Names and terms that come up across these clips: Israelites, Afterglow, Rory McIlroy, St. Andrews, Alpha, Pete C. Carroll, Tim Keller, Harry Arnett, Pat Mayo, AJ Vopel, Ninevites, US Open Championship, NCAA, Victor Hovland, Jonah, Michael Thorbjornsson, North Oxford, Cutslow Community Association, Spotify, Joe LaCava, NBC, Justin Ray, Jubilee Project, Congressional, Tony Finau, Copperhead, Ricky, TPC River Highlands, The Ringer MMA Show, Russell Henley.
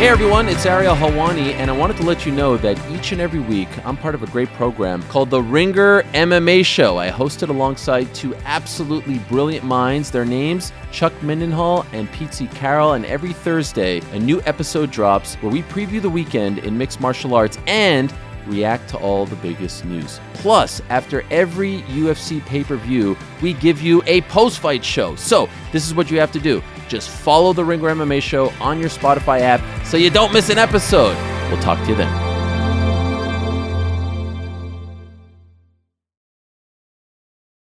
Hey everyone, it's Ariel Helwani, and I wanted to let you know that each and every week I'm part of a great program called The Ringer MMA Show. I host it alongside two absolutely brilliant minds. Their names, Chuck Mindenhall and Pete C. Carroll, and every Thursday a new episode drops where we preview the weekend in mixed martial arts and react to all the biggest news. Plus, after every UFC pay-per-view, we give you a post-fight show. So this is what you have to do. Just follow The Ringer MMA Show on your Spotify app so you don't miss an episode. We'll talk to you then.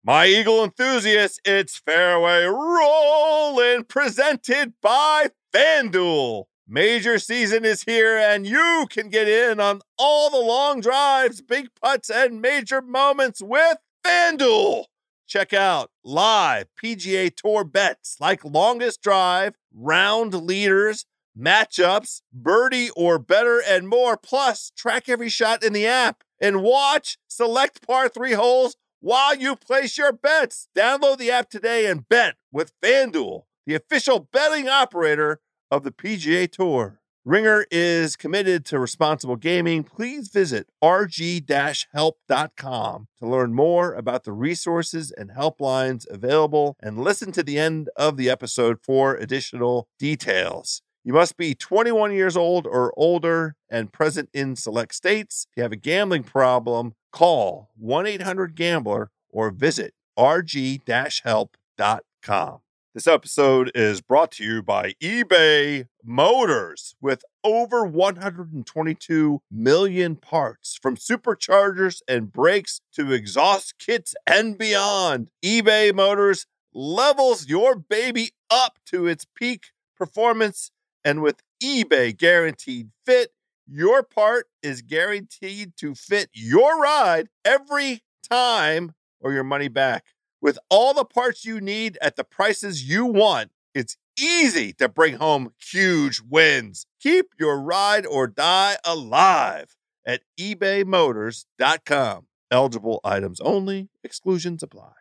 My Eagle enthusiasts, it's Fairway Rollin', presented by FanDuel. Major season is here, and you can get in on all the long drives, big putts, and major moments with FanDuel. Check out live PGA Tour bets like longest drive, round leaders, matchups, birdie or better, and more. Plus, track every shot in the app and watch select par 3 holes while you place your bets. Download the app today and bet with FanDuel, the official betting operator of the PGA Tour. Ringer is committed to responsible gaming. Please visit rg-help.com to learn more about the resources and helplines available, and listen to the end of the episode for additional details. You must be 21 years old or older and present in select states. If you have a gambling problem, call 1-800-GAMBLER or visit rg-help.com. This episode is brought to you by eBay Motors. With over 122 million parts, from superchargers and brakes to exhaust kits and beyond, eBay Motors levels your baby up to its peak performance. And with eBay Guaranteed Fit, your part is guaranteed to fit your ride every time or your money back. With all the parts you need at the prices you want, it's easy to bring home huge wins. Keep your ride or die alive at ebaymotors.com. Eligible items only. Exclusions apply.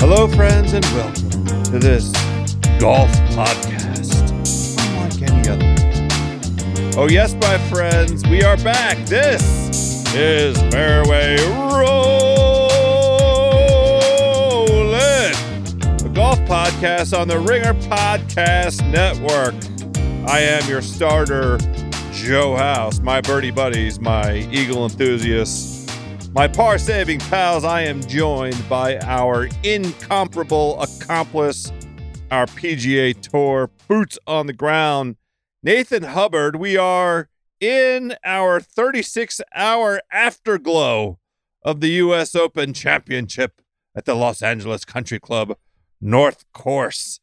Hello, friends, and welcome to this golf podcast, unlike any other. Oh, yes, my friends, we are back. This is Fairway Rollin', the golf podcast on the Ringer Podcast Network. I am your starter, Joe House, my birdie buddies, my eagle enthusiasts, my par-saving pals. I am joined by our incomparable accomplice, our PGA Tour boots on the ground, Nathan Hubbard. We are in our 36-hour afterglow of the US Open Championship at the Los Angeles Country Club North Course.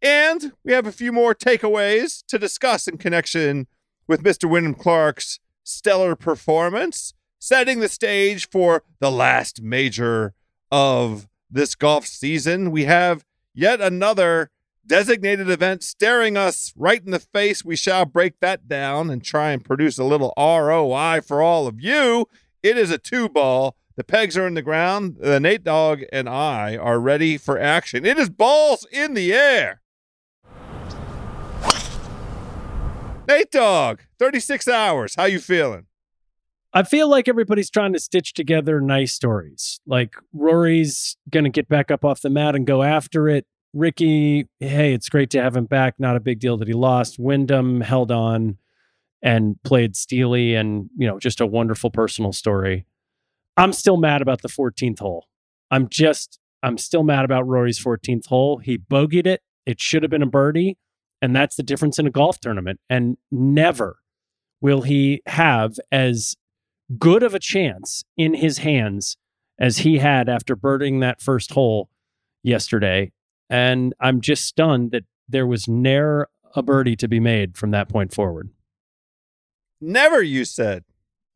And we have a few more takeaways to discuss in connection with Mr. Wyndham Clark's stellar performance, setting the stage for the last major of this golf season. We have yet another designated event staring us right in the face. We shall break that down and try and produce a little ROI for all of you. It is a 2-ball. The pegs are in the ground. The Nate Dogg and I are ready for action. It is balls in the air. Nate Dogg, 36 hours. How you feeling? I feel like everybody's trying to stitch together nice stories. Like Rory's going to get back up off the mat and go after it. Ricky, hey, it's great to have him back. Not a big deal that he lost. Wyndham held on and played steely, and, you know, just a wonderful personal story. I'm still mad about the 14th hole. I'm still mad about Rory's 14th hole. He bogeyed it. It should have been a birdie. And that's the difference in a golf tournament. And never will he have as good of a chance in his hands as he had after birding that first hole yesterday. And I'm just stunned that there was ne'er a birdie to be made from that point forward. Never, you said.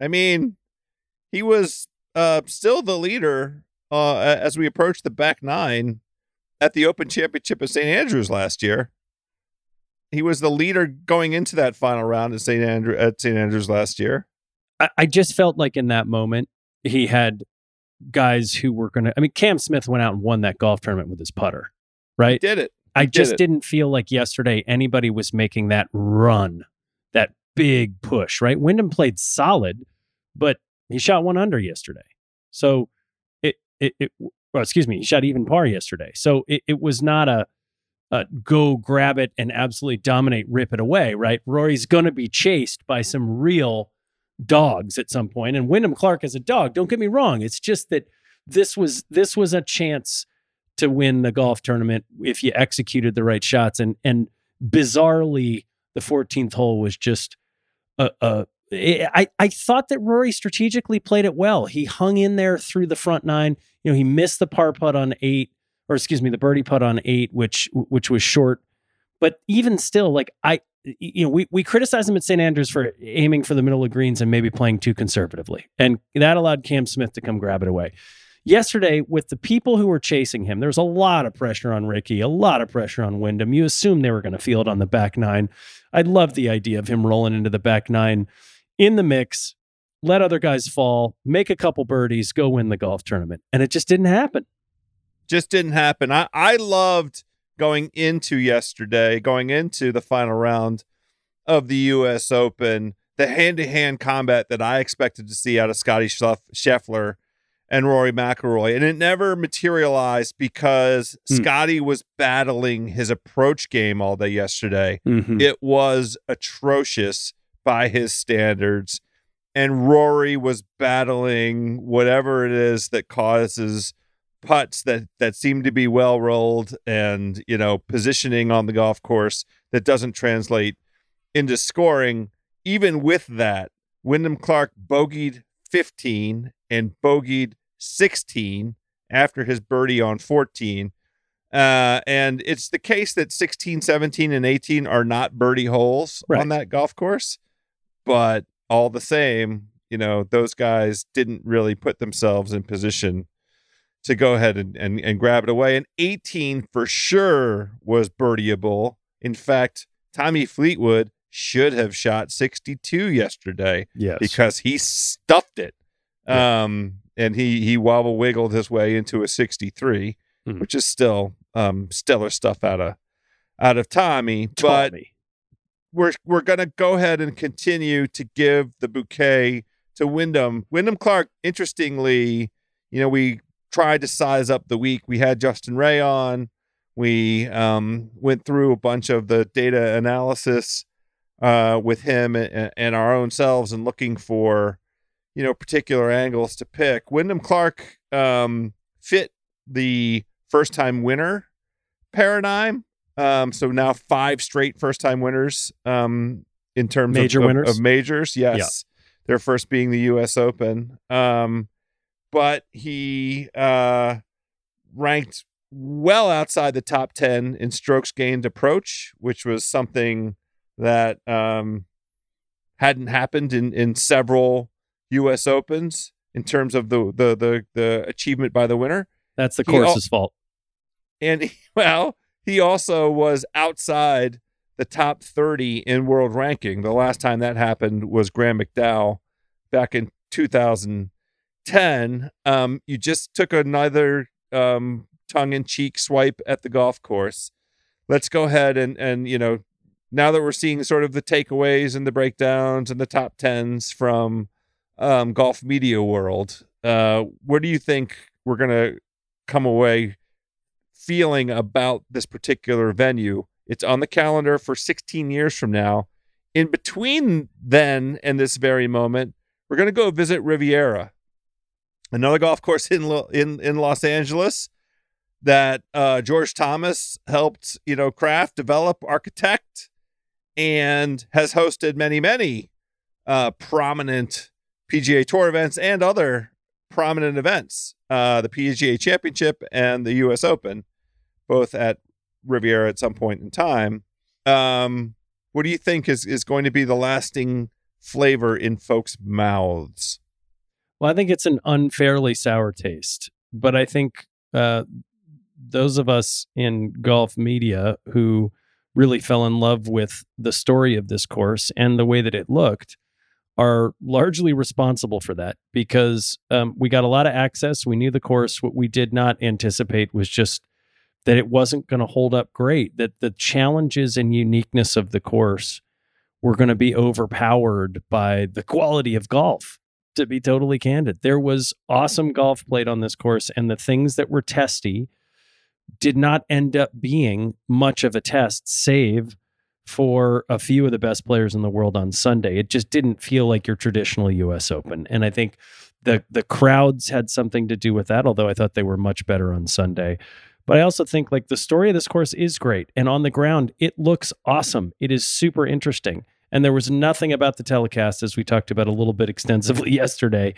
I mean, he was still the leader as we approach the back nine at the Open Championship at St. Andrews last year. He was the leader going into that final round at St. Andrews last year. I just felt like in that moment, he had guys who were going to... I mean, Cam Smith went out and won that golf tournament with his putter, right? He did it. I just didn't feel like yesterday anybody was making that run, that big push, right? Wyndham played solid, but he shot one under yesterday. So he shot even par yesterday. So it was not a go grab it and absolutely dominate, rip it away, right? Rory's going to be chased by some real dogs at some point. And Wyndham Clark is a dog. Don't get me wrong. It's just that this was a chance to win the golf tournament if you executed the right shots. And bizarrely, the 14th hole was just I thought that Rory strategically played it well. He hung in there through the front nine. You know, he missed the the birdie putt on 8, which was short. But even still, like we criticize him at St. Andrews for aiming for the middle of greens and maybe playing too conservatively. And that allowed Cam Smith to come grab it away. Yesterday, with the people who were chasing him, there was a lot of pressure on Ricky, a lot of pressure on Wyndham. You assumed they were going to field on the back nine. I love the idea of him rolling into the back nine in the mix, let other guys fall, make a couple birdies, go win the golf tournament. And it just didn't happen. I loved going into yesterday, going into the final round of the US Open, the hand-to-hand combat that I expected to see out of Scotty Scheffler and Rory McIlroy. And it never materialized because Scotty was battling his approach game all day yesterday. Mm-hmm. It was atrocious by his standards. And Rory was battling whatever it is that causes putts that seem to be well rolled and, you know, positioning on the golf course that doesn't translate into scoring. Even with that, Wyndham Clark bogeyed 15 and bogeyed 16 after his birdie on 14. And it's the case that 16, 17, and 18 are not birdie holes on that golf course. But all the same, you know, those guys didn't really put themselves in position to go ahead and grab it away. And 18 for sure was birdieable. In fact, Tommy Fleetwood should have shot 62 yesterday because he stuffed it. Yeah. And he wobble wiggled his way into a 63, which is still stellar stuff out of Tommy. But we're going to go ahead and continue to give the bouquet to Wyndham. Wyndham Clark, interestingly, you know, we tried to size up the week. We had Justin Ray on. We went through a bunch of the data analysis with him and our own selves and looking for, you know, particular angles to pick. Wyndham Clark fit the first-time winner paradigm. So now 5 straight first-time winners in terms of majors. Yes. Yeah. Their first being the U.S. Open. But he ranked well outside the top 10 in strokes gained approach, which was something that hadn't happened in several U.S. Opens in terms of the achievement by the winner. That's the course's fault. And he also was outside the top 30 in world ranking. The last time that happened was Graham McDowell back in 2010. You just took another tongue-in-cheek swipe at the golf course. Let's go ahead and you know, now that we're seeing sort of the takeaways and the breakdowns and the top 10s from golf media world, where do you think we're gonna come away feeling about this particular venue? It's on the calendar for 16 years from now. In between then and this very moment, we're gonna go visit Riviera, another golf course in Los Angeles that George Thomas helped, you know, craft, develop, architect, and has hosted many prominent PGA Tour events and other prominent events, the PGA Championship and the US Open, both at Riviera at some point in time. What do you think is going to be the lasting flavor in folks' mouths? Well, I think it's an unfairly sour taste But I think those of us in golf media who really fell in love with the story of this course and the way that it looked are largely responsible for that, because we got a lot of access. We knew the course. What we did not anticipate was just that it wasn't going to hold up great, that the challenges and uniqueness of the course were going to be overpowered by the quality of golf. To be totally candid, there was awesome golf played on this course, and the things that were testy did not end up being much of a test, save for a few of the best players in the world on Sunday. It just didn't feel like your traditional US Open. And I think the crowds had something to do with that, although I thought they were much better on Sunday. But I also think like the story of this course is great. And on the ground, it looks awesome. It is super interesting. And there was nothing about the telecast, as we talked about a little bit extensively yesterday,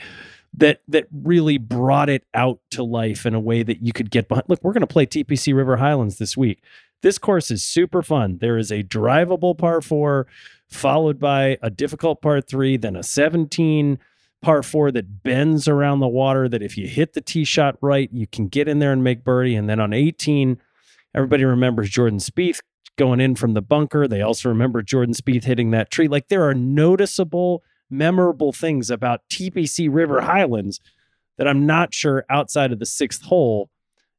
that really brought it out to life in a way that you could get behind. Look, we're going to play TPC River Highlands this week. This course is super fun. There is a drivable par 4, followed by a difficult par 3, then a 17 par 4 that bends around the water, that if you hit the tee shot right, you can get in there and make birdie. And then on 18, everybody remembers Jordan Spieth going in from the bunker. They also remember Jordan Spieth hitting that tree. Like, there are noticeable, memorable things about TPC River Highlands that I'm not sure outside of the 6th hole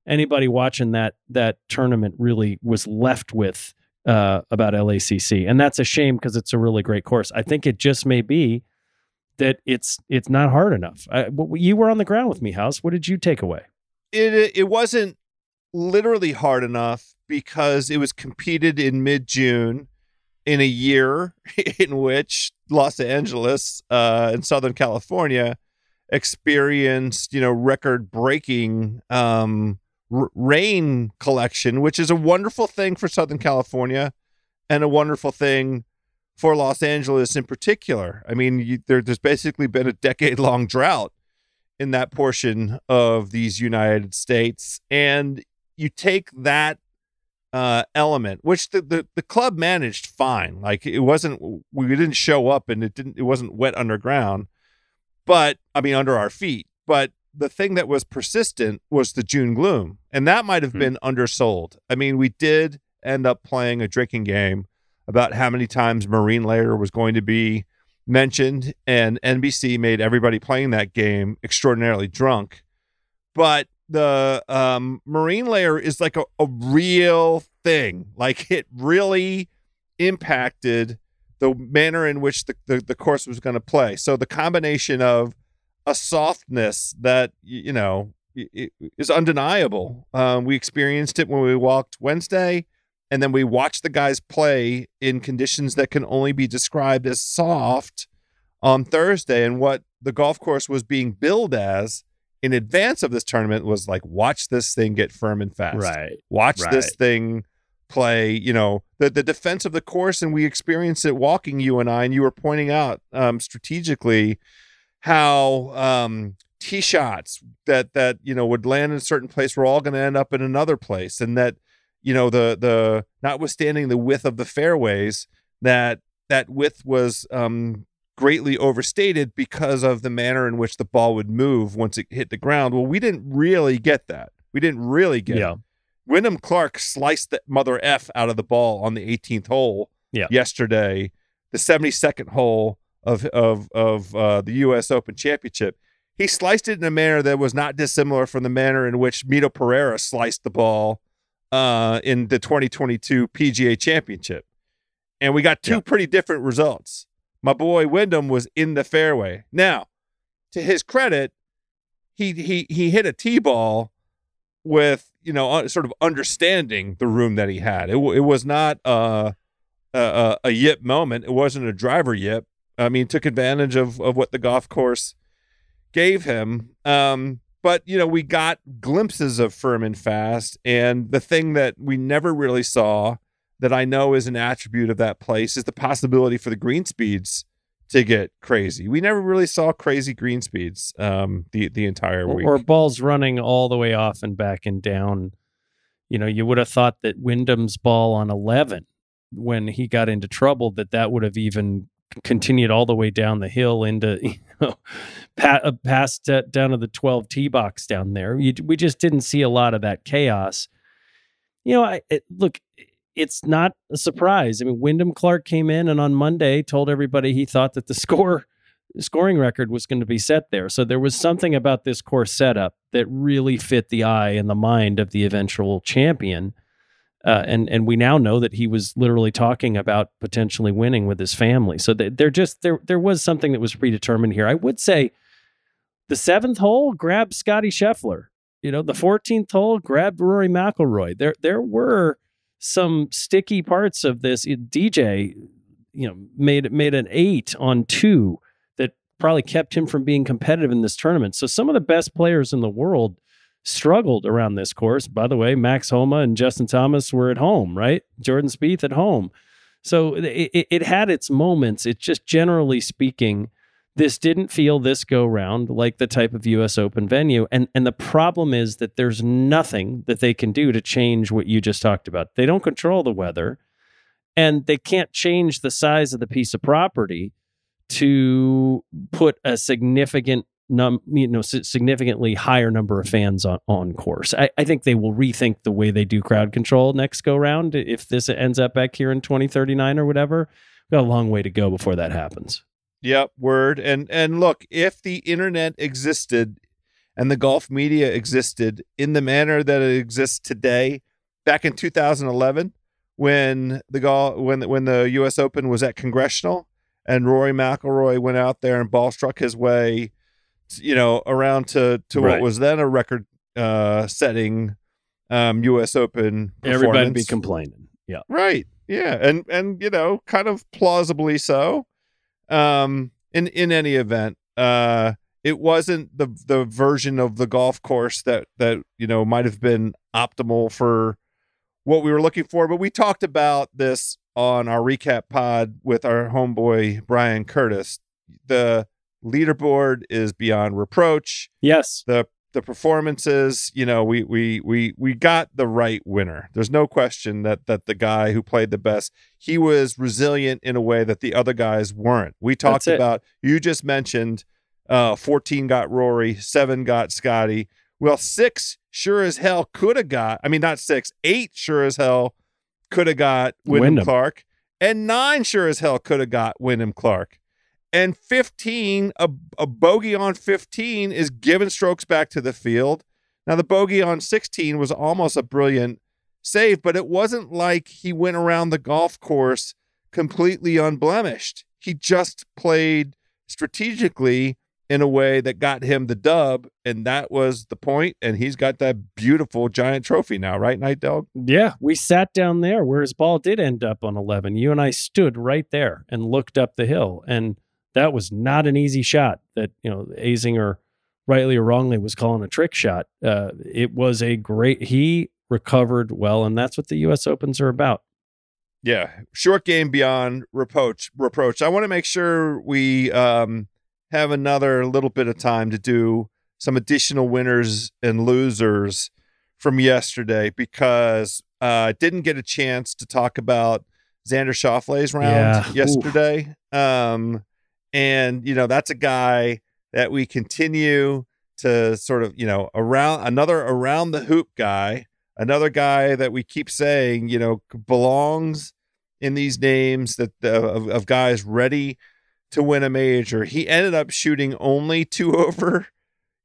anybody watching that tournament really was left with about LACC. And that's a shame, because it's a really great course. I think it just may be that it's not hard enough. You were on the ground with me, House. What did you take away? It wasn't literally hard enough, because it was competed in mid-June in a year in which Los Angeles and Southern California experienced, record-breaking rain collection, which is a wonderful thing for Southern California and a wonderful thing for Los Angeles in particular. I mean, there's basically been a decade-long drought in that portion of these United States. And you take that element, which the club managed fine. Like, we didn't show up, and it wasn't wet underground, under our feet. But the thing that was persistent was the June gloom, and that might have been undersold. I mean, we did end up playing a drinking game about how many times Marine Layer was going to be mentioned, and NBC made everybody playing that game extraordinarily drunk. But the Marine Layer is like a real thing. Like, it really impacted the manner in which the course was going to play. So the combination of a softness that, it is undeniable. We experienced it when we walked Wednesday, and then we watched the guys play in conditions that can only be described as soft on Thursday. And what the golf course was being billed as in advance of this tournament was like, watch this thing get firm and fast. Right. Watch this thing play, the defense of the course. And we experienced it walking, you and I, and you were pointing out strategically how tee shots that would land in a certain place were all going to end up in another place, and that the notwithstanding the width of the fairways, that width was greatly overstated because of the manner in which the ball would move once it hit the ground. Well, we didn't really get that. Yeah. Wyndham Clark sliced the mother F out of the ball on the 18th hole yesterday, the 72nd hole of the US Open Championship. He sliced it in a manner that was not dissimilar from the manner in which Mito Pereira sliced the ball in the 2022 PGA Championship. And we got two pretty different results. My boy Wyndham was in the fairway. Now, to his credit, he hit a tee ball with, sort of understanding the room that he had. It was not a yip moment. It wasn't a driver yip. I mean, took advantage of what the golf course gave him. But, we got glimpses of firm and fast. And the thing that we never really saw, that I know is an attribute of that place, is the possibility for the green speeds to get crazy. We never really saw crazy green speeds the entire week. Or balls running all the way off and back and down. You would have thought that Wyndham's ball on 11, when he got into trouble, that would have even continued all the way down the hill into, you know, past down to the 12 tee box down there. We just didn't see a lot of that chaos. You know, look, it's not a surprise. I mean, Wyndham Clark came in and on Monday told everybody he thought that the scoring record was going to be set there. So there was something about this course setup that really fit the eye and the mind of the eventual champion. And we now know that he was literally talking about potentially winning with his family. So there was something that was predetermined here. I would say the 7th hole grabbed Scotty Scheffler. You know, the 14th hole grabbed Rory McIlroy. There were some sticky parts of this. DJ, you know, made an 8 on 2 that probably kept him from being competitive in this tournament. So some of the best players in the world struggled around this course. By the way, Max Homa and Justin Thomas were at home, right? Jordan Spieth at home. So it had its moments. It's just, generally speaking, this didn't feel this go round like the type of US Open venue. And the problem is that there's nothing that they can do to change what you just talked about. They don't control the weather, and they can't change the size of the piece of property to put a significantly higher number of fans on course. I think they will rethink the way they do crowd control next go round if this ends up back here in 2039 or whatever. We've got a long way to go before that happens. Yep, word. And look, if the internet existed and the golf media existed in the manner that it exists today, back in 2011 when the US Open was at Congressional and Rory McIlroy went out there and ball struck his way, you know, around to right, what was then a record setting US Open performance. Everybody'd be complaining. Yeah. Right. Yeah. And you know, kind of plausibly so. In any event, it wasn't the version of the golf course that you know might have been optimal for what we were looking for. But we talked about this on our recap pod with our homeboy Brian Curtis. The leaderboard is beyond reproach. Yes. The performances, you know, we got the right winner. There's no question that the guy who played the best, he was resilient in a way that the other guys weren't. We talked about, you just mentioned 14 got Rory, 7 got Scotty. Well, 6 sure as hell could have got, I mean, not 6, 8 sure as hell could have got Wyndham Clark, and 9 sure as hell could have got Wyndham Clark. And 15, a bogey on 15 is giving strokes back to the field. Now, the bogey on 16 was almost a brilliant save, but it wasn't like he went around the golf course completely unblemished. He just played strategically in a way that got him the dub, and that was the point, and he's got that beautiful giant trophy now, right, Night Dog? Yeah, we sat down there where his ball did end up on 11. You and I stood right there and looked up the hill, and that was not an easy shot that, you know, Azinger, rightly or wrongly, was calling a trick shot. It was he recovered well, and that's what the U.S. Opens are about. Yeah. Short game beyond reproach. I want to make sure we have another little bit of time to do some additional winners and losers from yesterday, because I didn't get a chance to talk about Xander Schauffele's round yesterday. Oof. And, you know, that's a guy that we continue to sort of, you know, around the hoop guy, another guy that we keep saying, you know, belongs in these names that of guys ready to win a major. He ended up shooting only 2 over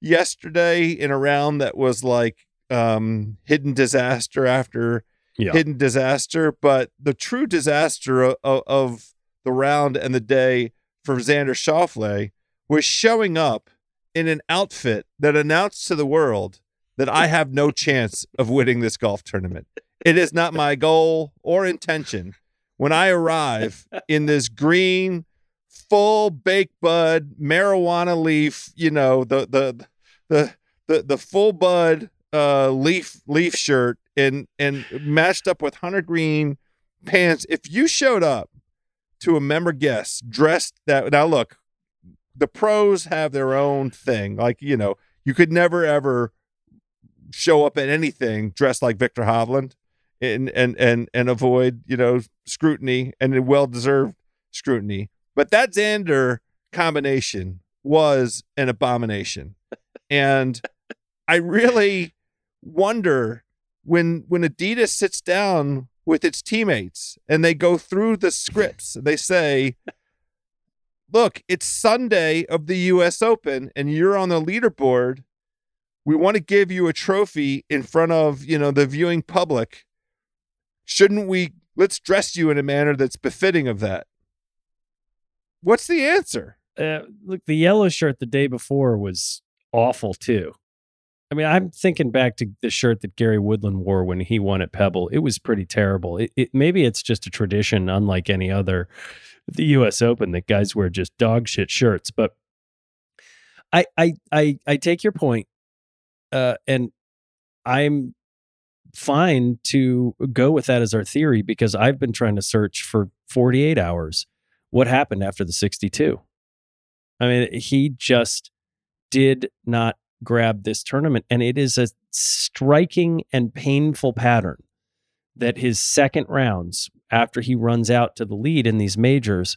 yesterday in a round that was like hidden disaster after hidden disaster. But the true disaster of the round and the day for Xander Schauffele was showing up in an outfit that announced to the world that I have no chance of winning this golf tournament. It is not my goal or intention when I arrive in this green, full baked bud, marijuana leaf, you know, the full bud leaf shirt and matched up with hunter green pants. If you showed up to a member guest dressed that, now look, the pros have their own thing. Like, you know, you could never ever show up at anything dressed like Victor Hovland and avoid, you know, scrutiny, and well deserved scrutiny. But that Xander combination was an abomination. And I really wonder when Adidas sits down with its teammates and they go through the scripts and they say, look, it's Sunday of the US Open and you're on the leaderboard. We want to give you a trophy in front of, you know, the viewing public. Shouldn't we? Let's dress you in a manner that's befitting of that. What's the answer? Look, the yellow shirt the day before was awful, too. I mean, I'm thinking back to the shirt that Gary Woodland wore when he won at Pebble. It was pretty terrible. Maybe it's just a tradition, unlike any other, the U.S. Open, that guys wear just dog shit shirts. But I take your point, and I'm fine to go with that as our theory, because I've been trying to search for 48 hours what happened after the 62. I mean, he just did not grab this tournament, and it is a striking and painful pattern that his second rounds, after he runs out to the lead in these majors,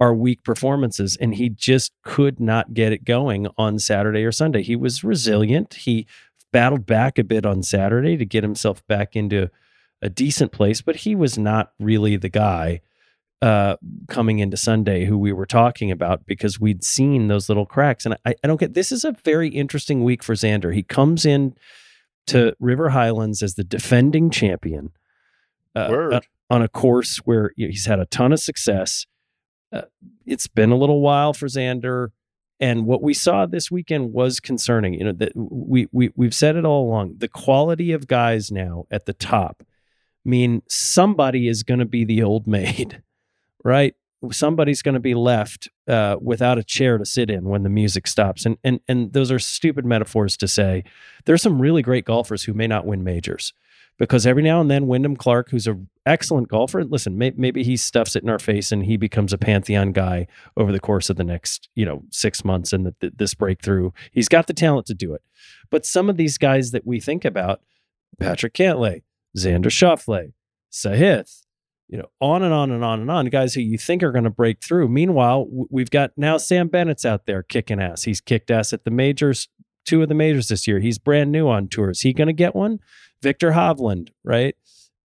are weak performances, and he just could not get it going on Saturday or Sunday. He was resilient. He battled back a bit on Saturday to get himself back into a decent place, but he was not really the guy coming into Sunday who we were talking about, because we'd seen those little cracks. And I don't get, this is a very interesting week for Xander. He comes in to River Highlands as the defending champion on a course where he's had a ton of success. It's been a little while for Xander, and what we saw this weekend was concerning. You know, that we've said it all along. The quality of guys now at the top mean somebody is going to be the old maid, right? Somebody's going to be left without a chair to sit in when the music stops. And those are stupid metaphors to say. There's some really great golfers who may not win majors, because every now and then Wyndham Clark, who's an excellent golfer, listen, maybe he stuffs it in our face and he becomes a Pantheon guy over the course of the next, 6 months, and this breakthrough. He's got the talent to do it. But some of these guys that we think about, Patrick Cantlay, Xander Schauffele, Sahith, on and on and on and on, guys who you think are going to break through. Meanwhile, we've got now Sam Bennett's out there kicking ass. He's kicked ass at the majors, 2 of the majors this year. He's brand new on tour. Is he going to get one? Victor Hovland, right?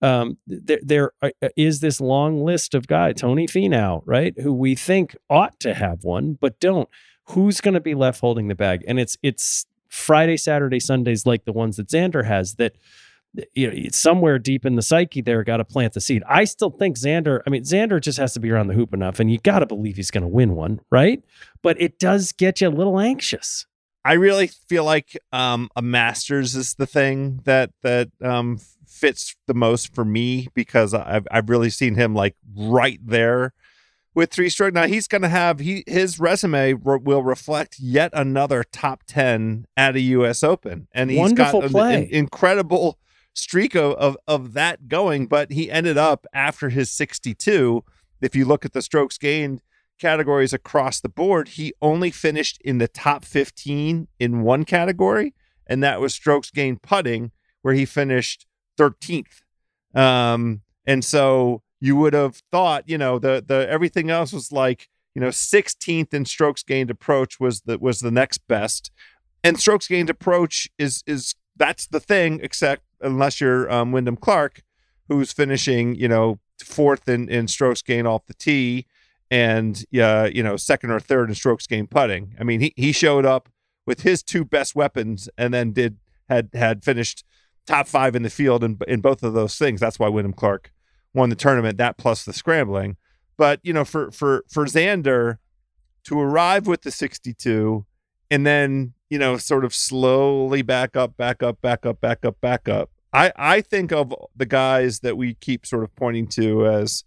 There is this long list of guys, Tony Finau, right, who we think ought to have one, but don't. Who's going to be left holding the bag? And it's Friday, Saturday, Sundays like the ones that Xander has that, it's somewhere deep in the psyche there, got to plant the seed. I still think Xander just has to be around the hoop enough, and you got to believe he's going to win one, right? But it does get you a little anxious. I really feel like a Masters is the thing that fits the most for me, because I've really seen him like right there with three stroke. Now he's going to have his resume will reflect yet another top 10 at a U.S. Open, and he's wonderful got play. An incredible streak of that going, but he ended up after his 62. If you look at the strokes gained categories across the board, he only finished in the top 15 in one category, and that was strokes gained putting, where he finished 13th. And so you would have thought, the everything else was like, 16th in strokes gained approach was the next best, and strokes gained approach is that's the thing, except unless you're Wyndham Clark, who's finishing 4th in strokes gained off the tee, and 2nd or 3rd in strokes gained putting. I mean, he showed up with his 2 best weapons, and then had finished top 5 in the field in both of those things. That's why Wyndham Clark won the tournament, that plus the scrambling. But for Xander to arrive with the 62, and then sort of slowly back up. I think of the guys that we keep sort of pointing to as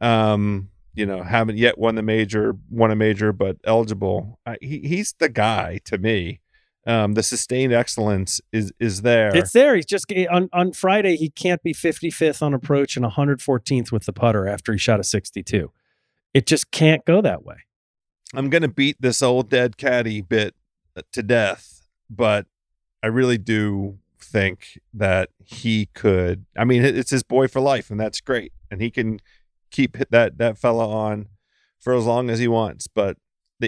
haven't yet won a major, but eligible. He's the guy to me. The sustained excellence is there. It's there. He's just on Friday. He can't be 55th on approach and 114th with the putter after he shot a 62. It just can't go that way. I'm going to beat this old dead caddy bit to death, but I really do think that he could. I mean, it's his boy for life, and that's great. And he can keep that fella on for as long as he wants, but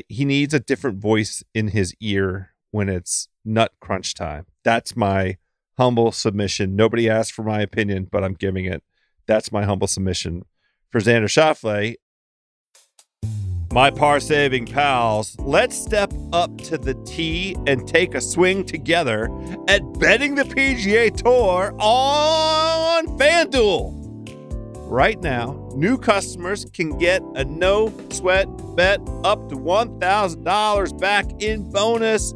he needs a different voice in his ear when it's nut crunch time. That's my humble submission. Nobody asked for my opinion, but I'm giving it. That's my humble submission for Xander Schauffele. My par-saving pals, let's step up to the tee and take a swing together at betting the PGA Tour on FanDuel. Right now, new customers can get a no-sweat bet up to $1,000 back in bonus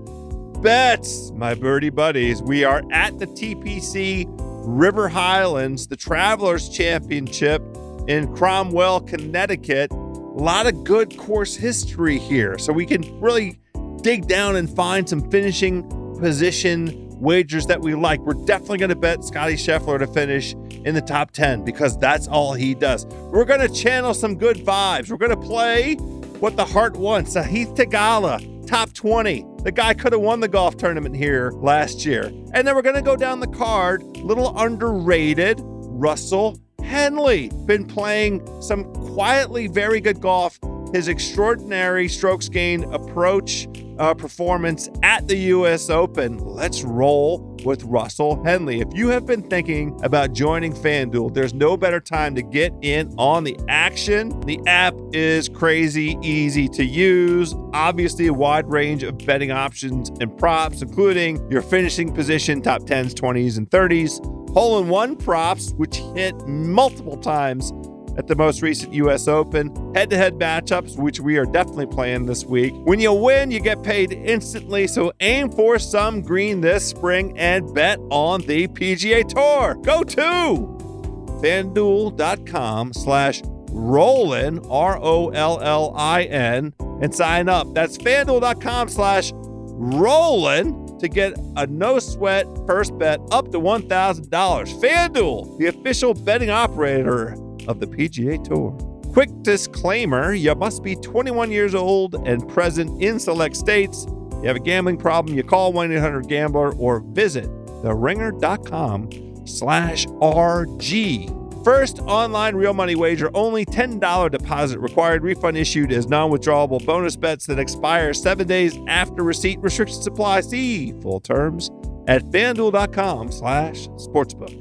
bets. My birdie buddies, we are at the TPC River Highlands, the Travelers Championship in Cromwell, Connecticut. A lot of good course history here, so we can really dig down and find some finishing position wagers that we like. We're definitely going to bet Scotty Scheffler to finish in the top 10 because that's all he does. We're going to channel some good vibes. We're going to play what the heart wants. Sahith Theegala, top 20. The guy could have won the golf tournament here last year. And then we're going to go down the card, little underrated Russell Henley, been playing some quietly very good golf. His extraordinary strokes gain approach performance at the US Open. Let's roll with Russell Henley. If you have been thinking about joining FanDuel, there's no better time to get in on the action. The app is crazy easy to use. Obviously, a wide range of betting options and props, including your finishing position, top 10s, 20s, and 30s. Hole-in-one props, which hit multiple times at the most recent US Open. Head-to-head matchups, which we are definitely playing this week. When you win, you get paid instantly, so aim for some green this spring and bet on the PGA Tour. Go to FanDuel.com/Rollin, R-O-L-L-I-N, and sign up. That's FanDuel.com/Rollin. to get a no-sweat first bet up to $1,000. FanDuel, the official betting operator of the PGA Tour. Quick disclaimer, you must be 21 years old and present in select states. If you have a gambling problem, you call 1-800-GAMBLER or visit theringer.com/RG. First online real money wager, only $10 deposit required. Refund issued as non-withdrawable bonus bets that expire 7 days after receipt. Restrictions apply. See full terms at FanDuel.com/sportsbook.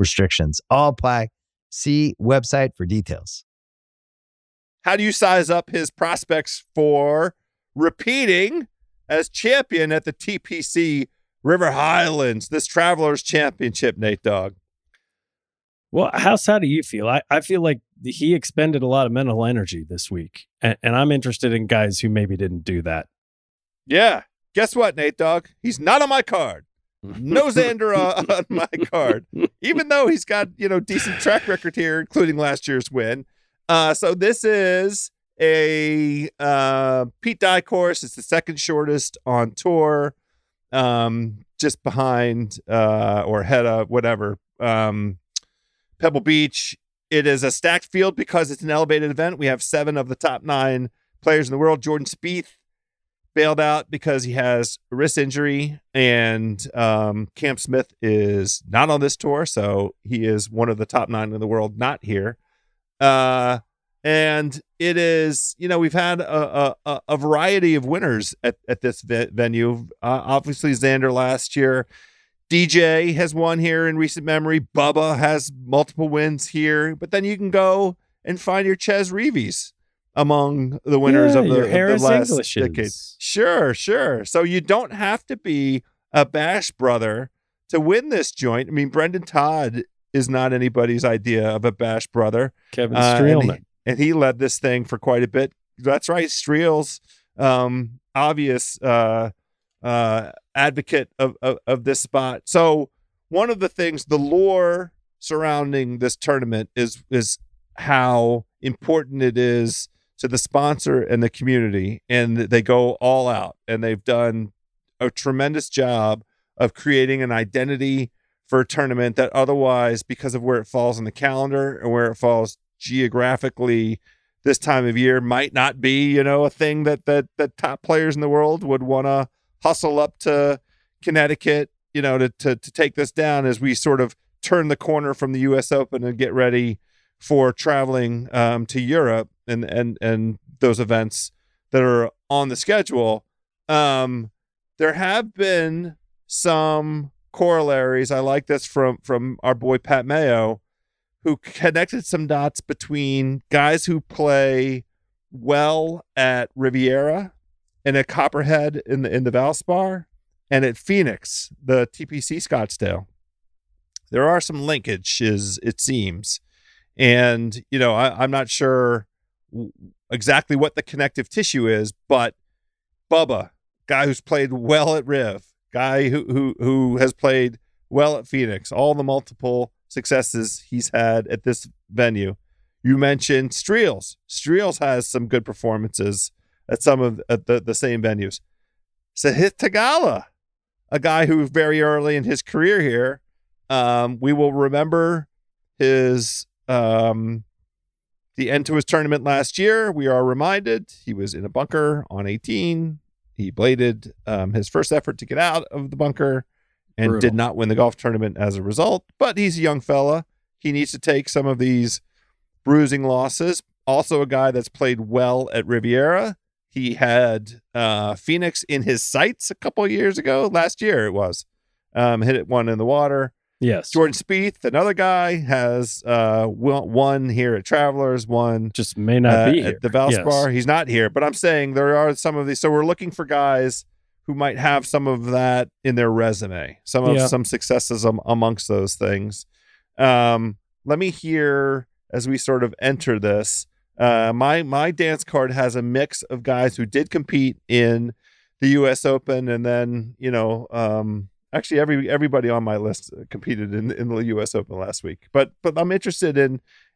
restrictions, all apply. See website for details. How do you size up his prospects for repeating as champion at the TPC River Highlands, this Travelers Championship, Nate Dogg? Well, how sad do you feel? I feel like he expended a lot of mental energy this week, and I'm interested in guys who maybe didn't do that. Yeah. Guess what, Nate Dogg? He's not on my card. No Xander on my card, even though he's got, you know, decent track record here, including last year's win. So this is a Pete Dye course. It's the second shortest on tour, just behind or ahead of whatever Pebble Beach. It is a stacked field because it's an elevated event. We have 7 of the top 9 players in the world. Jordan Spieth bailed out because he has a wrist injury, and Cam Smith is not on this tour, so he is one of the top 9 in the world not here. And it is, you know, we've had a variety of winners at this venue. Obviously, Xander last year DJ has won here in recent memory. Bubba has multiple wins here. But then you can go and find your Ches Reeves among the winners of the last decade. Sure, sure. So you don't have to be a Bash brother to win this joint. I mean, Brendan Todd is not anybody's idea of a Bash brother. Kevin Streelman. And he led this thing for quite a bit. That's right. Streel's obvious advocate of this spot. So one of the things, the lore surrounding this tournament is how important it is to the sponsor and the community, and they go all out, and they've done a tremendous job of creating an identity for a tournament that otherwise, because of where it falls on the calendar and where it falls geographically this time of year, might not be, you know, a thing that top players in the world would want to hustle up to Connecticut, you know, to take this down as we sort of turn the corner from the US Open and get ready for traveling to Europe and those events that are on the schedule. There have been some corollaries. I like this from our boy Pat Mayo, who connected some dots between guys who play well at Riviera and at Copperhead in the Valspar and at Phoenix, the TPC Scottsdale. There are some linkages, it seems. And, you know, I'm not sure exactly what the connective tissue is, but Bubba, guy who's played well at Riv, guy who has played well at Phoenix, all the multiple successes he's had at this venue. You mentioned Streels. Streels has some good performances at some of the same venues. Sahith Theegala, a guy who very early in his career here, we will remember his... the end to his tournament last year. We are reminded he was in a bunker on 18. He bladed his first effort to get out of the bunker and did not win the golf tournament as a result. But he's a young fella. He needs to take some of these bruising losses. Also a guy that's played well at Riviera. He had Phoenix in his sights a couple of years ago. Last year it was. Hit it one in the water. Yes. Jordan Spieth, another guy, has one here at Travelers, one just may not be here. At the Valspar. Yes. He's not here, but I'm saying there are some of these. So we're looking for guys who might have some of that in their resume, some successes amongst those things. Let me hear, as we sort of enter this, my dance card has a mix of guys who did compete in the US Open and then, you know, actually, everybody on my list competed in the U.S. Open last week, but I'm interested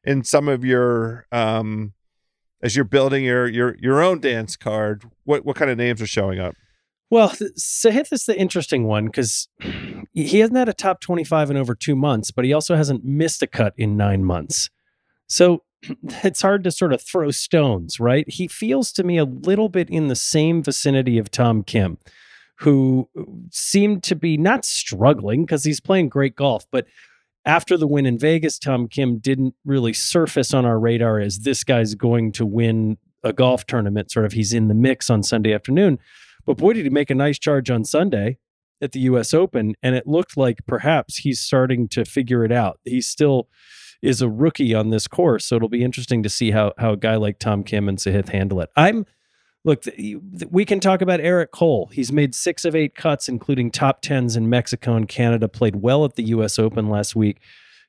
in some of your as you're building your own dance card. What kind of names are showing up? Well, Sahith is the interesting one because he hasn't had a top 25 in over 2 months, but he also hasn't missed a cut in 9 months. So it's hard to sort of throw stones, right? He feels to me a little bit in the same vicinity of Tom Kim, who seemed to be not struggling because he's playing great golf. But after the win in Vegas, Tom Kim didn't really surface on our radar as this guy's going to win a golf tournament. Sort of he's in the mix on Sunday afternoon. But boy, did he make a nice charge on Sunday at the US Open. And it looked like perhaps he's starting to figure it out. He still is a rookie on this course. So it'll be interesting to see how a guy like Tom Kim and Sahith handle it. Look, we can talk about Eric Cole. He's made 6 of 8 cuts, including top 10s in Mexico and Canada, played well at the U.S. Open last week.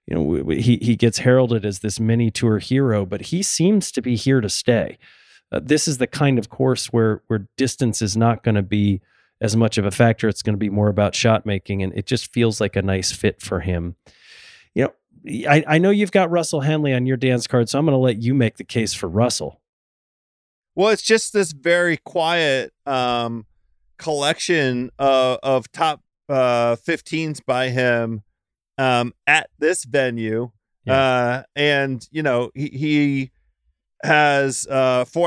You know, he gets heralded as this mini tour hero, but he seems to be here to stay. This is the kind of course where distance is not going to be as much of a factor. It's going to be more about shot making, and it just feels like a nice fit for him. You know, I know you've got Russell Henley on your dance card, so I'm going to let you make the case for Russell. Well, it's just this very quiet collection of top 15s by him at this venue. Yeah. And, you know, he has 4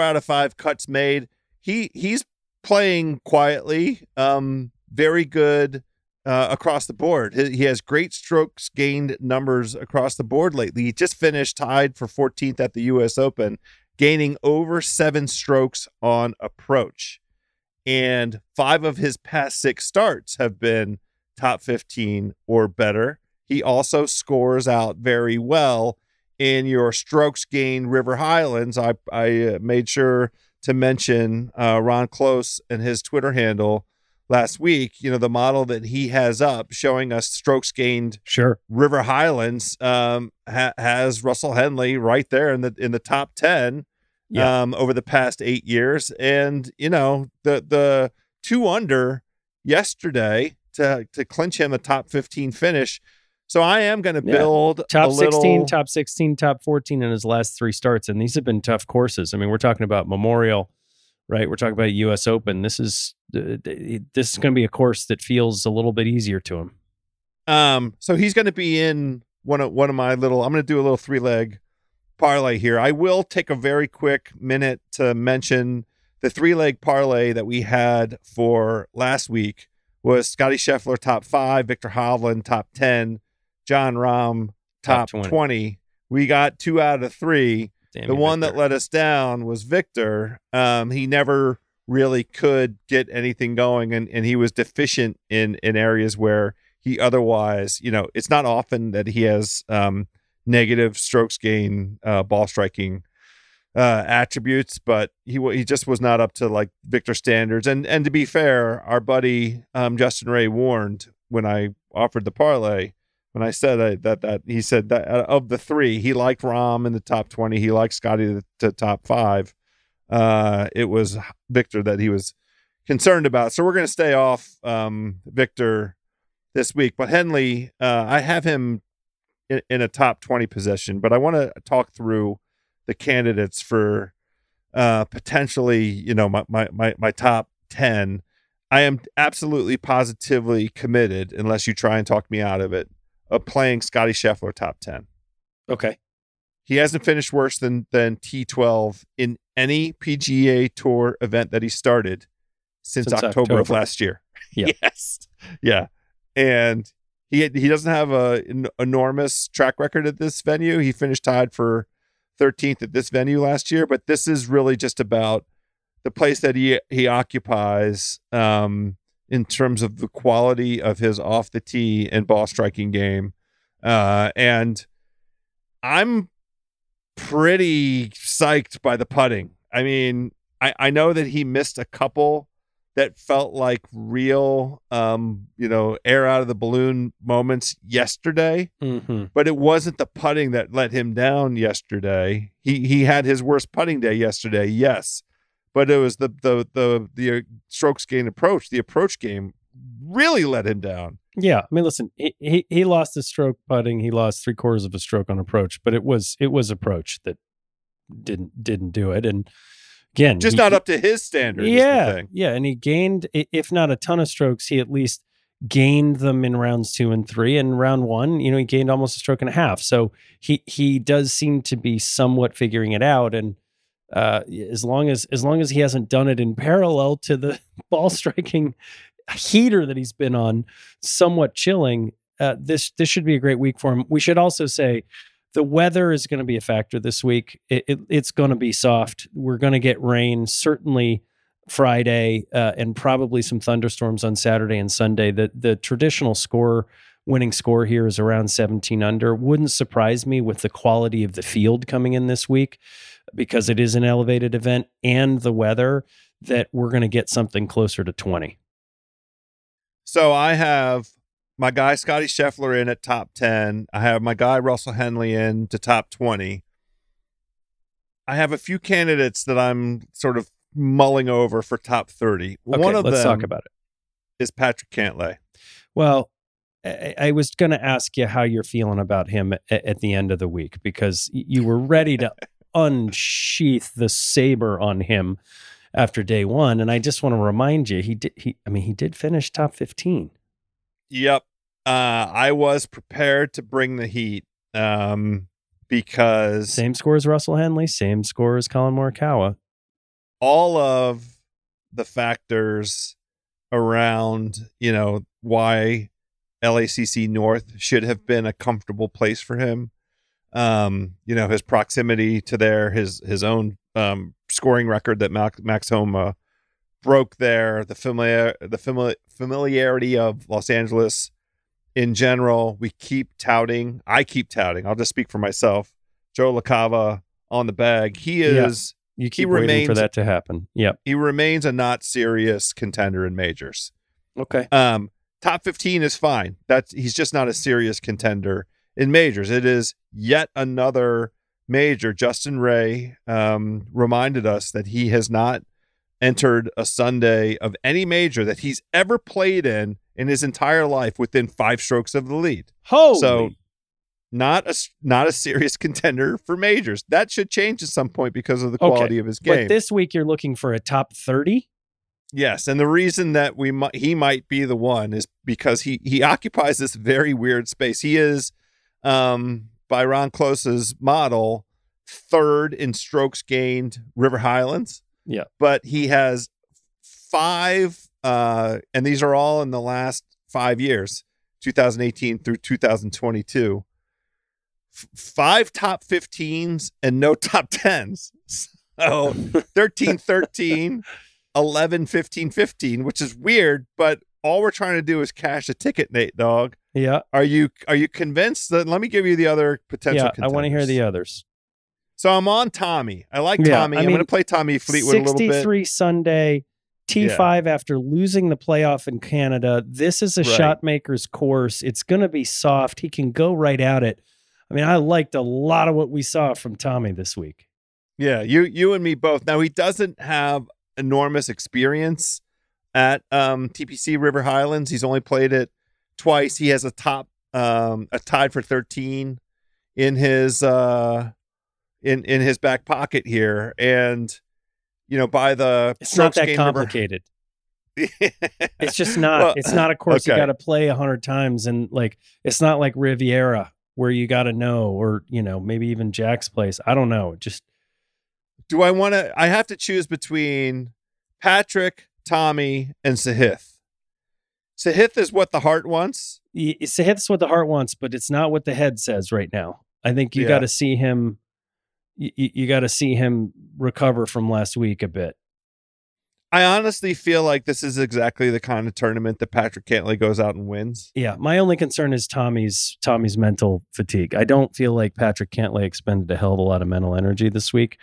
out of 5 cuts made. He's playing quietly, very good across the board. He has great strokes gained numbers across the board lately. He just finished tied for 14th at the U.S. Open, gaining over 7 strokes on approach. And 5 of his past 6 starts have been top 15 or better. He also scores out very well in your strokes gained River Highlands. I made sure to mention Ron Close and his Twitter handle last week. You know, the model that he has up showing us strokes gained River Highlands has Russell Henley right there in the top 10 over the past 8 years. And, you know, the 2-under yesterday to clinch him a top 15 finish. So I am going to build top 16, top 16, top 14 in his last three starts. And these have been tough courses. I mean, we're talking about Memorial, right? We're talking about US Open. This is going to be a course that feels a little bit easier to him. So he's going to be in one of my little, I'm going to do a little 3-leg parlay here. I will take a very quick minute to mention the 3-leg parlay that we had for last week was Scotty Scheffler top 5, Victor Hovland top 10, John Rahm top 20. We got 2 out of 3. Damn, the one that let us down was Victor. He never really could get anything going, and he was deficient in areas where he otherwise, you know, it's not often that he has negative strokes gain, ball striking attributes, but he just was not up to like Victor standards. And to be fair, our buddy Justin Ray warned when I offered the parlay, when I said that he said that of the three, he liked Rahm in the top 20, he liked Scotty to top 5. It was Victor that he was concerned about. So we're going to stay off Victor this week. But Henley, I have him in a top 20 position, but I want to talk through the candidates for potentially, you know, my top 10. I am absolutely positively committed, unless you try and talk me out of it, of playing Scotty Scheffler top 10. Okay. He hasn't finished worse than T12 in any PGA Tour event that he started since October of last year. Yeah. Yes. Yeah. And he doesn't have an enormous track record at this venue. He finished tied for 13th at this venue last year, but this is really just about the place that he occupies in terms of the quality of his off the tee and ball striking game. And I'm pretty psyched by the putting. I mean, I know that he missed a couple that felt like real, you know, air out of the balloon moments yesterday, but it wasn't the putting that let him down yesterday. He had his worst putting day yesterday, yes, but it was the strokes gain approach. The approach game really let him down. Yeah, I mean, listen, he lost his stroke putting. He lost 3/4 of a stroke on approach, but it was approach that didn't do it. And again, just not up to his standard. Yeah, is the thing. Yeah, and he gained, if not a ton of strokes, he at least gained them in rounds 2 and 3. And round 1, you know, he gained almost a stroke and a half. So he does seem to be somewhat figuring it out. And as long as he hasn't done it in parallel to the ball striking heater that he's been on, somewhat chilling, this should be a great week for him. We should also say, the weather is going to be a factor this week. It's going to be soft. We're going to get rain, certainly Friday, and probably some thunderstorms on Saturday and Sunday. The traditional winning score here is around 17 under. Wouldn't surprise me with the quality of the field coming in this week, because it is an elevated event and the weather, that we're going to get something closer to 20. So I have my guy Scotty Scheffler in at top 10. I have my guy Russell Henley in to top 20. I have a few candidates that I'm sort of mulling over for top 30. Okay, one of them is Patrick Cantlay. Well, I was going to ask you how you're feeling about him at the end of the week, because you were ready to unsheath the saber on him after day one. And I just want to remind you, he did finish top 15. Yep. I was prepared to bring the heat because... Same score as Russell Henley, same score as Colin Morikawa. All of the factors around, you know, why LACC North should have been a comfortable place for him. You know, his proximity to there, his own scoring record that Max Homa broke there, the familiarity of Los Angeles in general. We keep touting, I'll just speak for myself, Joe LaCava on the bag. He is, yeah, you keep waiting for that to happen. Yeah. He remains a not serious contender in majors. Okay. Top 15 is fine. He's just not a serious contender in majors. It is yet another major. Justin Ray reminded us that he has not entered a Sunday of any major that he's ever played in his entire life within 5 strokes of the lead. Holy. So not a serious contender for majors. That should change at some point because of the quality of his game. But this week you're looking for a top 30? Yes, and the reason that he might be the one is because he occupies this very weird space. He is, by Ron Close's model, third in strokes gained River Highlands. Yeah. But he has 5, and these are all in the last 5 years, 2018 through 2022, 5 top 15s and no top 10s. So 13-13, 11-15-15, which is weird, but all we're trying to do is cash a ticket, Nate Dogg. Yeah. Are you convinced that? Let me give you the other potential contenders. I want to hear the others. So I'm on Tommy. I like Tommy. I'm going to play Tommy Fleetwood a little bit. 63 Sunday, T5 after losing the playoff in Canada. This is a shot maker's course. It's going to be soft. He can go right at it. I mean, I liked a lot of what we saw from Tommy this week. Yeah, you and me both. Now, he doesn't have enormous experience at TPC River Highlands. He's only played it twice. He has a tied for 13 in his... in his back pocket here. And, you know, by the... It's not that complicated. It's just not. Well, it's not a course you got to play 100 times. And, like, it's not like Riviera where you got to know, or, you know, maybe even Jack's Place. I don't know. Just... Do I want to... I have to choose between Patrick, Tommy, and Sahith. Sahith is what the heart wants. Sahith's what the heart wants, but it's not what the head says right now. I think you got to see him... You got to see him recover from last week a bit. I honestly feel like this is exactly the kind of tournament that Patrick Cantlay goes out and wins. Yeah, my only concern is Tommy's mental fatigue. I don't feel like Patrick Cantlay expended a hell of a lot of mental energy this week.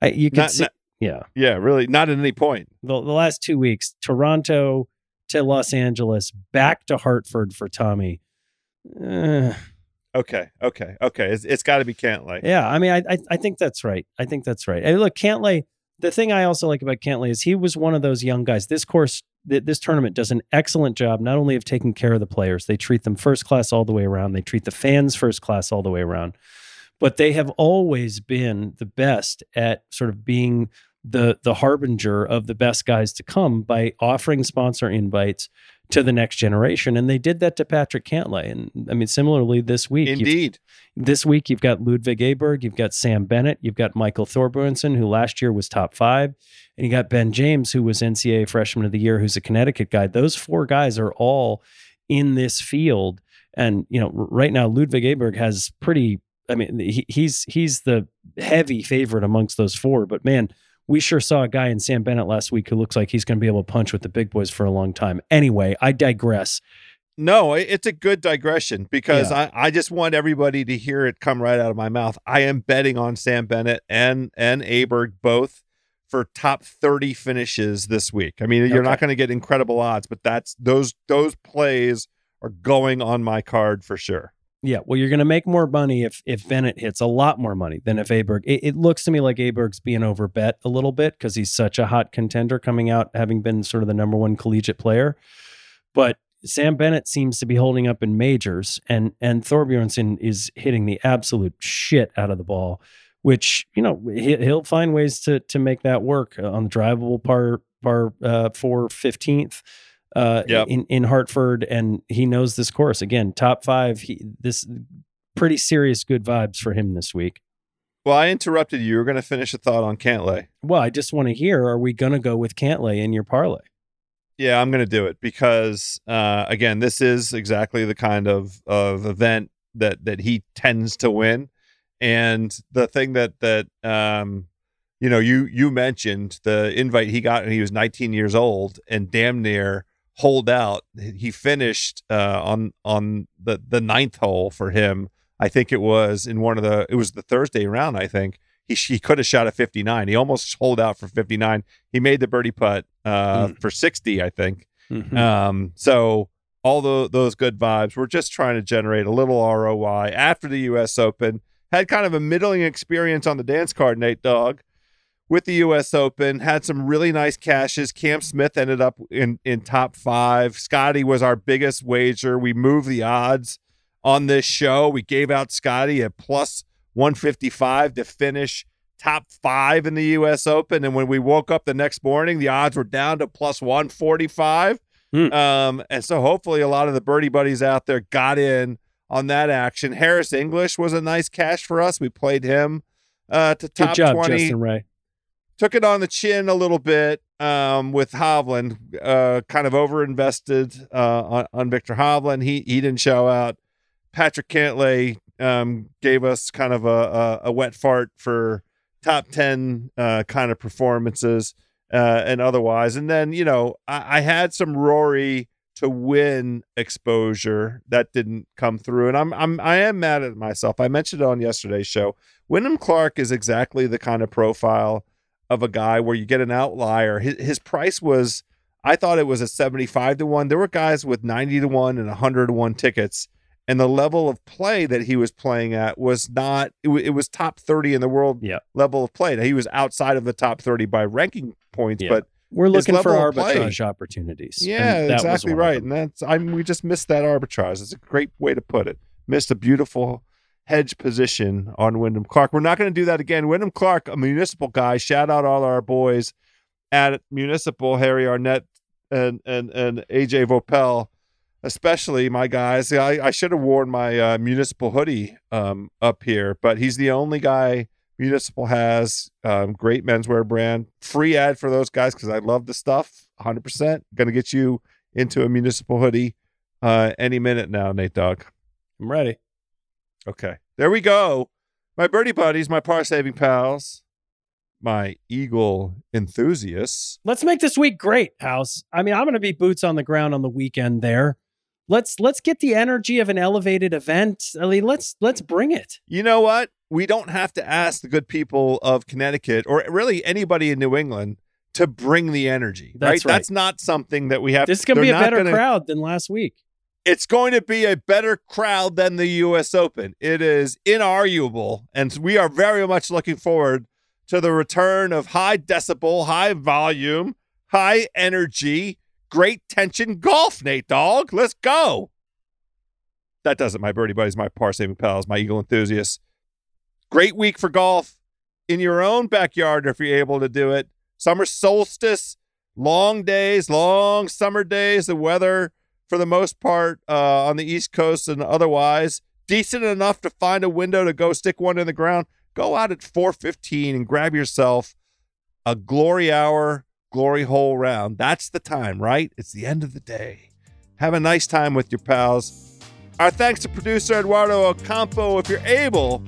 Yeah, really, not at any point. The last 2 weeks, Toronto to Los Angeles, back to Hartford for Tommy. Okay. It's got to be Cantlay. Yeah, I mean, I think that's right. And look, Cantlay, the thing I also like about Cantlay is he was one of those young guys. This course, this tournament does an excellent job, not only of taking care of the players, they treat them first class all the way around. They treat the fans first class all the way around. But they have always been the best at sort of being the harbinger of the best guys to come by offering sponsor invites to the next generation. And they did that to Patrick Cantlay. And I mean, similarly this week, you've got Ludwig Aberg, you've got Sam Bennett, you've got Michael Thorbjornsson, who last year was top 5. And you got Ben James, who was NCAA freshman of the year, who's a Connecticut guy. Those 4 guys are all in this field. And, you know, right now, Ludwig Aberg has he's the heavy favorite amongst those 4, but man, we sure saw a guy in Sam Bennett last week who looks like he's going to be able to punch with the big boys for a long time. Anyway, I digress. No, it's a good digression because I just want everybody to hear it come right out of my mouth. I am betting on Sam Bennett and Aberg both for top 30 finishes this week. I mean, you're not going to get incredible odds, but those plays are going on my card for sure. Yeah, well, you're going to make more money if Bennett hits a lot more money than if Aberg. It looks to me like Aberg's being overbet a little bit because he's such a hot contender coming out, having been sort of the number 1 collegiate player. But Sam Bennett seems to be holding up in majors, and Thorbjornsson is hitting the absolute shit out of the ball, which, you know, he'll find ways to make that work on the drivable par 4 15th. In Hartford, and he knows this course. Again, top 5. This pretty serious good vibes for him this week. Well, I interrupted you. You were going to finish a thought on Cantlay. Well, I just want to hear, are we going to go with Cantlay in your parlay? Yeah, I'm going to do it because, again, this is exactly the kind of event that he tends to win. And the thing that you know, you mentioned the invite he got when he was 19 years old and damn near holed out. He finished on the ninth hole for him. I think it was in the Thursday round. I think he could have shot a 59. He almost holed out for 59. He made the birdie putt for 60, I think. Mm-hmm. So all those good vibes. We're just trying to generate a little ROI after the U.S. Open. Had kind of a middling experience on the dance card, Nate Dogg, with the U.S. Open. Had some really nice cashes. Cam Smith ended up in top five. Scotty was our biggest wager. We moved the odds on this show. We gave out Scotty at plus 155 to finish top five in the U.S. Open. And when we woke up the next morning, the odds were down to plus 145. Mm. And so hopefully a lot of the birdie buddies out there got in on that action. Harris English was a nice cash for us. We played him to top 20. Justin Ray. Took it on the chin a little bit with Hovland, kind of overinvested on Victor Hovland. He didn't show out. Patrick Cantlay gave us kind of a wet fart for top 10 kind of performances and otherwise. And then, you know, I had some Rory to win exposure that didn't come through, and I am mad at myself. I mentioned it on yesterday's show. Wyndham Clark is exactly the kind of profile of a guy where you get an outlier. His price was, I thought it was a 75-1. There were guys with 90-1 and 100-1 tickets, and the level of play that he was playing at was not. It was top 30 in the world level of play. Now, he was outside of the top 30 by ranking points, but. We're looking for arbitrage opportunities. Yeah, exactly right. And we just missed that arbitrage. It's a great way to put it. Missed a beautiful hedge position on Wyndham Clark. We're not going to do that again. Wyndham Clark, a Municipal guy. Shout out all our boys at Municipal, Harry Arnett and AJ Vopel, especially my guys. I should have worn my Municipal hoodie up here, but he's the only guy Municipal has. Great menswear brand. Free ad for those guys because I love the stuff. 100% going to get you into a Municipal hoodie any minute now, Nate Dogg. I'm ready. Okay. There we go. My birdie buddies, my par-saving pals, my eagle enthusiasts. Let's make this week great, House. I mean, I'm going to be boots on the ground on the weekend there. Let's get the energy of an elevated event. I mean, let's bring it. You know what? We don't have to ask the good people of Connecticut or really anybody in New England to bring the energy. That's right. That's not something that we have. This is going to be a better crowd than last week. It's going to be a better crowd than the U.S. Open. It is inarguable, and we are very much looking forward to the return of high decibel, high volume, high energy, great tension golf, Nate Dogg. Let's go. That does it, my birdie buddies, my par-saving pals, my eagle enthusiasts. Great week for golf in your own backyard if you're able to do it. Summer solstice, long days, long summer days. The weather, for the most part, on the East Coast and otherwise, decent enough to find a window to go stick one in the ground. Go out at 4:15 and grab yourself a glory hour, glory hole round. That's the time, right? It's the end of the day. Have a nice time with your pals. Our thanks to producer Eduardo Ocampo. If you're able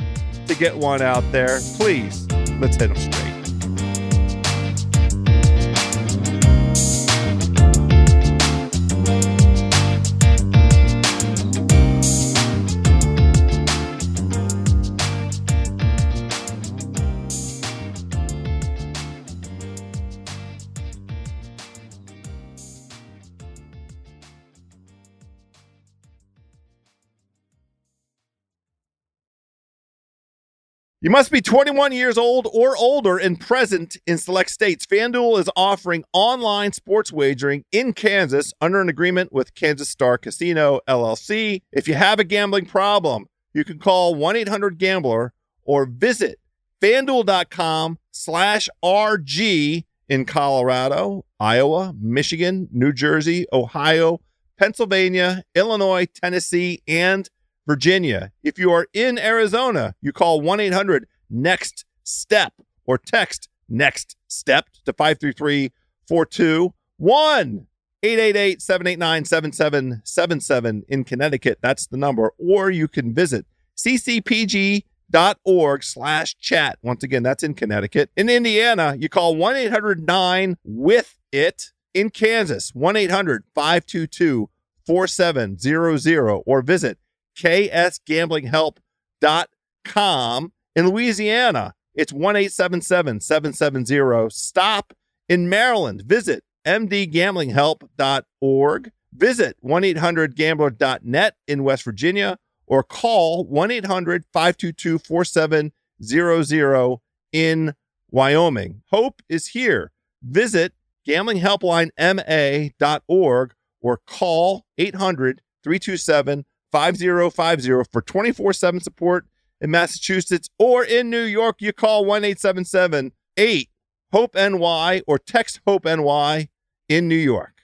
to get one out there, please, let's hit them straight. You must be 21 years old or older and present in select states. FanDuel is offering online sports wagering in Kansas under an agreement with Kansas Star Casino, LLC. If you have a gambling problem, you can call 1-800-GAMBLER or visit FanDuel.com/RG in Colorado, Iowa, Michigan, New Jersey, Ohio, Pennsylvania, Illinois, Tennessee, and Virginia. If you are in Arizona, you call 1-800-NEXT-STEP or text NEXT-STEP to 533-421, 888-789-7777 in Connecticut. That's the number. Or you can visit ccpg.org Connecticut.org/chat. Once again, that's in Connecticut. In Indiana, you call 1-800-9-WITH-IT. In Kansas, 1-800-522-4700, or visit ksgamblinghelp.com. In Louisiana, it's 1-877-770-STOP. In Maryland, visit mdgamblinghelp.org. Visit 1-800-GAMBLER.net in West Virginia, or call 1-800-522-4700 in Wyoming. Hope is here. Visit gamblinghelplinema.org or call 800-327-5050 for 24/7 support in Massachusetts, or in New York, you call 1-877-8-HOPE-NY or text HOPE-NY in New York.